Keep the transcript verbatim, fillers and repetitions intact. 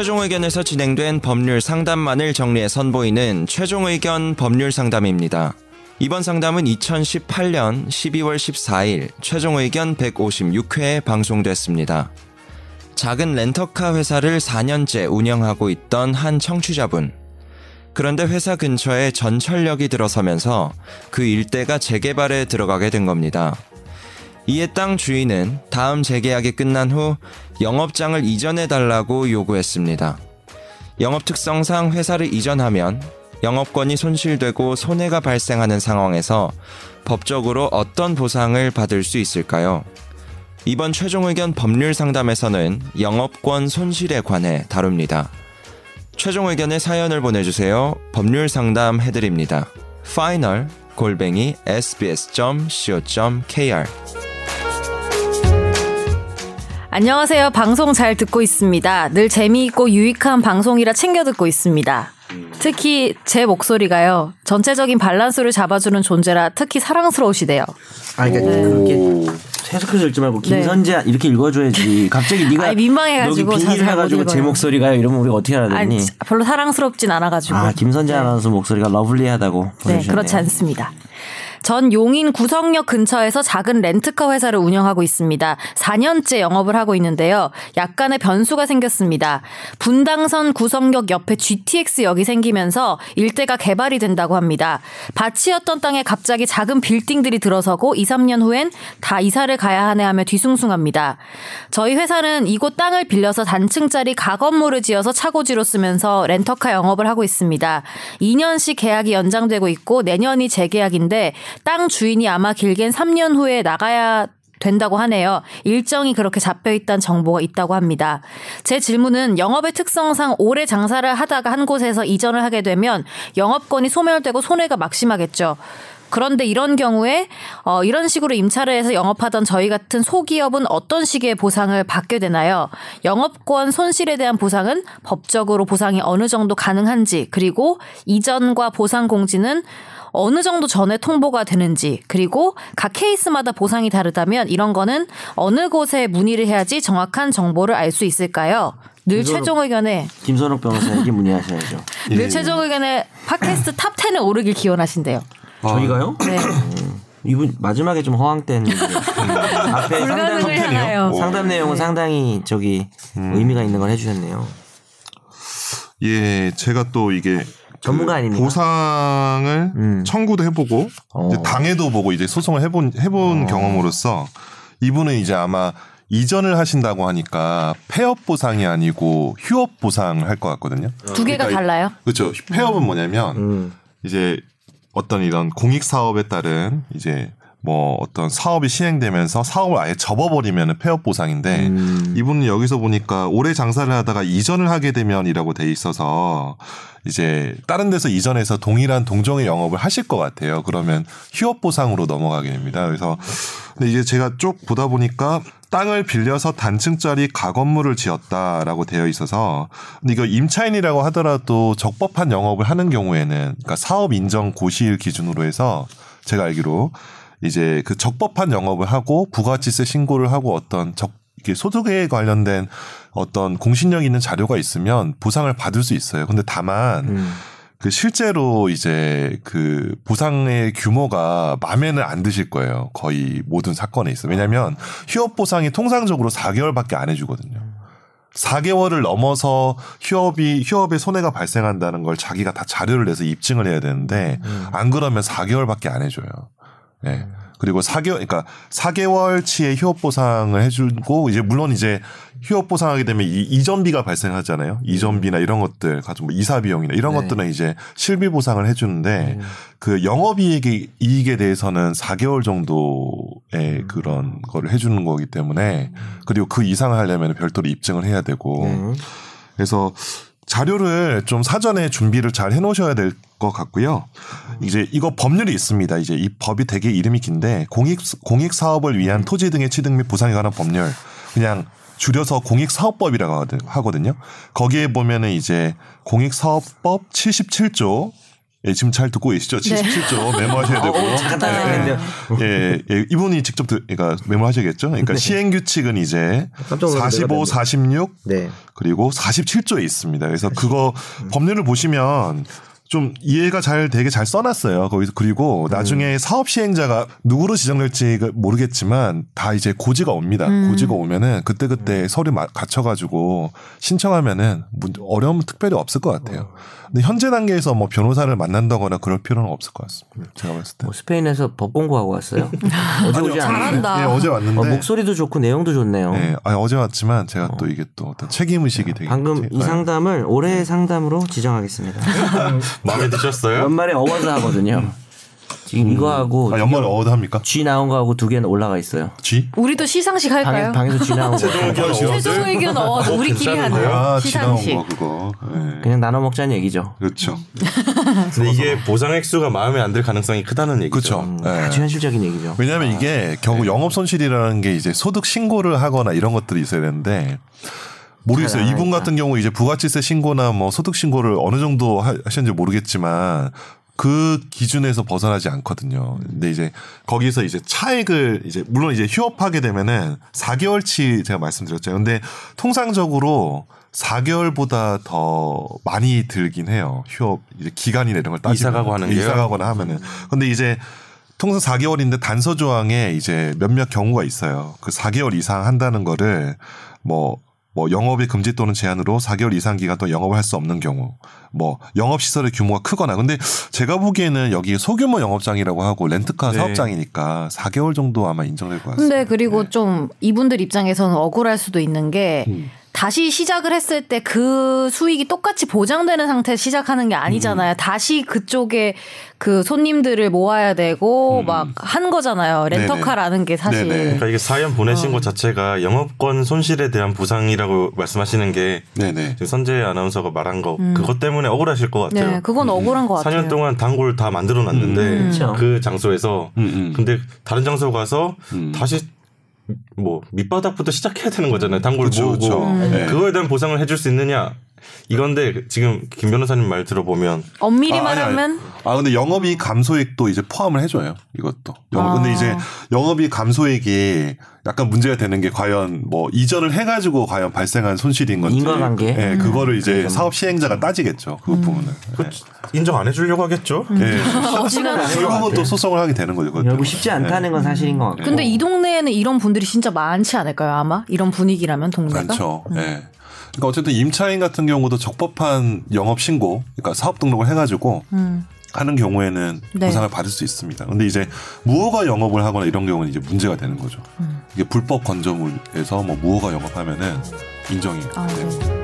최종 의견에서 진행된 법률 상담만을 정리해 선보이는 최종 의견 법률 상담입니다. 이번 상담은 이천십팔년 십이월 십사일 최종 의견 백오십육회에 방송됐습니다. 작은 렌터카 회사를 사년째 운영하고 있던 한 청취자분. 그런데 회사 근처에 전철역이 들어서면서 그 일대가 재개발에 들어가게 된 겁니다. 이에 땅 주인은 다음 재계약이 끝난 후 영업장을 이전해달라고 요구했습니다. 영업 특성상 회사를 이전하면 영업권이 손실되고 손해가 발생하는 상황에서 법적으로 어떤 보상을 받을 수 있을까요? 이번 최종 의견 법률 상담에서는 영업권 손실에 관해 다룹니다. 최종 의견의 사연을 보내주세요. 법률 상담 해드립니다. 파이널 골뱅이 에스비에스 점 씨오 점 케이알 안녕하세요. 방송 잘 듣고 있습니다. 늘 재미있고 유익한 방송이라 챙겨 듣고 있습니다. 특히 제 목소리가요. 전체적인 밸런스를 잡아주는 존재라 특히 사랑스러우시대요. 아, 그러니까 그렇게 해석해서 읽지 말고 김선재 이렇게 읽어줘야지. 갑자기 네가 아니, 민망해가지고 여기 비닐해가지고 제 목소리가요. 이러면 우리가 어떻게 해야 되니? 아니, 별로 사랑스럽진 않아가지고. 아, 김선재 아나운서 네. 목소리가 러블리하다고 보내주셨네요. 네, 그렇지 않습니다. 전 용인 구성역 근처에서 작은 렌트카 회사를 운영하고 있습니다. 사년째 영업을 하고 있는데요. 약간의 변수가 생겼습니다. 분당선 구성역 옆에 지티엑스역이 생기면서 일대가 개발이 된다고 합니다. 밭이었던 땅에 갑자기 작은 빌딩들이 들어서고 이삼년 후엔 다 이사를 가야 하네 하며 뒤숭숭합니다. 저희 회사는 이곳 땅을 빌려서 단층짜리 가건물을 지어서 차고지로 쓰면서 렌터카 영업을 하고 있습니다. 이년씩 계약이 연장되고 있고 내년이 재계약인데 땅 주인이 아마 길게는 삼년 후에 나가야 된다고 하네요. 일정이 그렇게 잡혀있다는 정보가 있다고 합니다. 제 질문은 영업의 특성상 오래 장사를 하다가 한 곳에서 이전을 하게 되면 영업권이 소멸되고 손해가 막심하겠죠. 그런데 이런 경우에 어, 이런 식으로 임차를 해서 영업하던 저희 같은 소기업은 어떤 식의 보상을 받게 되나요? 영업권 손실에 대한 보상은 법적으로 보상이 어느 정도 가능한지, 그리고 이전과 보상 공지는 어느 정도 전에 통보가 되는지, 그리고 각 케이스마다 보상이 다르다면 이런 거는 어느 곳에 문의를 해야지 정확한 정보를 알 수 있을까요? 늘 김선욱, 최종 의견에 김선욱 변호사에게 문의하셔야죠. 늘 예. 최종 의견에 팟캐스트 탑 텐에 오르길 기원하신대요. 아, 저희가요? 네. 이분 마지막에 좀 허황된 앞에 상담을 하나요. 상담 내용은 네. 상당히 저기 음. 의미가 있는 걸 해주셨네요. 예, 제가 또 이게 전문가 아닙니까? 보상을 음. 청구도 해보고 어. 이제 당해도 보고 이제 소송을 해본 해본 어. 경험으로써 이분은 이제 아마 이전을 하신다고 하니까 폐업 보상이 아니고 휴업 보상을 할 것 같거든요. 두 개가 그러니까 달라요? 그렇죠. 폐업은 뭐냐면 음. 이제 어떤 이런 공익 사업에 따른 이제 뭐 어떤 사업이 시행되면서 사업을 아예 접어버리면 폐업 보상인데 음. 이분은 여기서 보니까 오래 장사를 하다가 이전을 하게 되면이라고 돼 있어서 이제 다른 데서 이전해서 동일한 동종의 영업을 하실 것 같아요. 그러면 휴업 보상으로 넘어가게 됩니다. 그래서 근데 이제 제가 쭉 보다 보니까 땅을 빌려서 단층짜리 가건물을 지었다라고 되어 있어서 근데 이거 임차인이라고 하더라도 적법한 영업을 하는 경우에는 그러니까 사업 인정 고시일 기준으로 해서 제가 알기로 이제 그 적법한 영업을 하고 부가치세 신고를 하고 어떤 적 이게 소득에 관련된 어떤 공신력 있는 자료가 있으면 보상을 받을 수 있어요. 근데 다만 음. 그 실제로 이제 그 보상의 규모가 마음에는 안 드실 거예요. 거의 모든 사건에 있어. 왜냐하면 휴업 보상이 통상적으로 사개월밖에 안 해주거든요. 사개월을 넘어서 휴업이 휴업에 손해가 발생한다는 걸 자기가 다 자료를 내서 입증을 해야 되는데 음. 안 그러면 사개월밖에 안 해줘요. 예. 네. 그리고 사개월, 그러니까 사개월치의 휴업 보상을 해주고, 이제, 물론 이제 휴업 보상하게 되면 이, 이전비가 발생하잖아요. 이전비나 이런 것들, 가지고 뭐 이사비용이나 이런 네. 것들은 이제 실비 보상을 해주는데, 음. 그 영업이익이, 이익에 대해서는 사개월 정도의 음. 그런 거를 해주는 거기 때문에, 그리고 그 이상을 하려면 별도로 입증을 해야 되고, 음. 그래서, 자료를 좀 사전에 준비를 잘 해놓으셔야 될 것 같고요. 이제 이거 법률이 있습니다. 이제 이 법이 되게 이름이 긴데 공익 공익 사업을 위한 토지 등의 취득 및 보상에 관한 법률, 그냥 줄여서 공익사업법이라고 하거든요. 거기에 보면은 이제 공익사업법 칠십칠조 예, 지금 잘 듣고 계시죠? 칠십칠 조 네. 메모하셔야 되고. 오, 잠깐 당황했네요. 예, 예, 예, 이분이 직접 드, 그러니까 메모하셔야겠죠? 그러니까 네. 시행규칙은 이제 사십오, 사십육, 네. 그리고 사십칠 조에 있습니다. 그래서 그거 음. 법률을 보시면 좀 이해가 잘 되게 잘 써놨어요. 거기서 그리고 나중에 음. 사업 시행자가 누구로 지정될지 모르겠지만 다 이제 고지가 옵니다. 음. 고지가 오면은 그때그때 음. 서류 갖춰가지고 신청하면은 어려움은 특별히 없을 것 같아요. 근데 현재 단계에서 뭐 변호사를 만난다거나 그럴 필요는 없을 것 같습니다. 제가 봤을 때. 뭐 스페인에서 법 공부하고 왔어요? 어제 오지 않았나? 네, 어제 왔는데. 어, 목소리도 좋고 내용도 좋네요. 네, 아니, 어제 왔지만 제가 어. 또 이게 또 책임의식이 어. 되게. 방금 이 상담을 올해의 상담으로 지정하겠습니다. 마음에 드셨어요? 연말에 어워드 하거든요. 지금 음. 이거하고. 아, 연말에 어워드 합니까? G 나온 거하고 두 개는 올라가 있어요. G? 우리도 시상식 할까요? 방에, 방에서 G 나온 거. 최종 의견 어워드. 우리끼리 하는 아, 시상식. G 나온 거 그거. 네. 그냥 나눠 먹자는 얘기죠. 그렇죠. 근데 이게 보상 액수가 마음에 안 들 가능성이 크다는 얘기죠. 그렇죠. 음, 네. 아주 현실적인 얘기죠. 왜냐하면 아, 이게 결국 네. 영업 손실이라는 게 이제 소득 신고를 하거나 이런 것들이 있어야 되는데 모르겠어요. 이분 아니까. 같은 경우 이제 부가치세 신고나 뭐 소득 신고를 어느 정도 하셨는지 모르겠지만 그 기준에서 벗어나지 않거든요. 근데 이제 거기서 이제 차액을 이제 물론 이제 휴업하게 되면은 사 개월치 제가 말씀드렸죠. 근데 통상적으로 사 개월보다 더 많이 들긴 해요. 휴업 이제 기간이나 이런 걸 따지면 이사 가고 하는 이사 가거나 하면은. 근데 이제 통상 사 개월인데 단서 조항에 이제 몇몇 경우가 있어요. 그 사 개월 이상 한다는 거를 뭐 뭐 영업의 금지 또는 제한으로 사 개월 이상 기간 동안 영업을 할 수 없는 경우, 뭐 영업 시설의 규모가 크거나. 근데 제가 보기에는 여기 소규모 영업장이라고 하고 렌트카 네. 사업장이니까 사 개월 정도 아마 인정될 것 같습니다. 근데 그리고 네. 좀 이분들 입장에서는 억울할 수도 있는 게 음. 다시 시작을 했을 때 그 수익이 똑같이 보장되는 상태에서 시작하는 게 아니잖아요. 음. 다시 그쪽에 그 손님들을 모아야 되고 음. 막 한 거잖아요. 렌터카라는 게 사실. 네네. 그러니까 이게 사연 보내신 어. 것 자체가 영업권 손실에 대한 보상이라고 말씀하시는 게 네네. 선재 아나운서가 말한 거 음. 그것 때문에 억울하실 것 같아요. 네, 그건 음. 억울한 것 같아요. 사 년 동안 단골 다 만들어놨는데 음. 음. 그 장소에서 음. 근데 다른 장소 가서 음. 다시 뭐 밑바닥부터 시작해야 되는 거잖아요. 단골 그쵸, 모으고 그쵸. 음. 그거에 대한 보상을 해줄 수 있느냐 이건데 지금 김 변호사님 말 들어보면 엄밀히 아, 말하면 아 근데 영업이익 감소액도 이제 포함을 해줘요. 이것도 영업, 아. 근데 이제 영업이익 감소액이 약간 문제가 되는 게 과연 뭐 이전을 해가지고 과연 발생한 손실인 건지 인과관계 네, 음. 그거를 이제 음. 사업 시행자가 따지겠죠. 그 음. 부분은 네. 인정 안 해주려고 하겠죠. 음. 네. 결국은 또 소송을 하게 되는 거죠. 결국 쉽지 않다는 네. 건 사실인 것 같고. 근데 이 동네에는 이런 분들이 진짜 많지 않을까요? 아마 이런 분위기라면 동네가 많죠. 음. 네. 그러니까 어쨌든 임차인 같은 경우도 적법한 영업 신고, 그러니까 사업 등록을 해가지고 음. 하는 경우에는 네. 보상을 받을 수 있습니다. 근데 이제 무허가 영업을 하거나 이런 경우는 이제 문제가 되는 거죠. 음. 이게 불법 건조물에서 뭐 무허가 영업하면은 인정이 됩니다. 아, 네.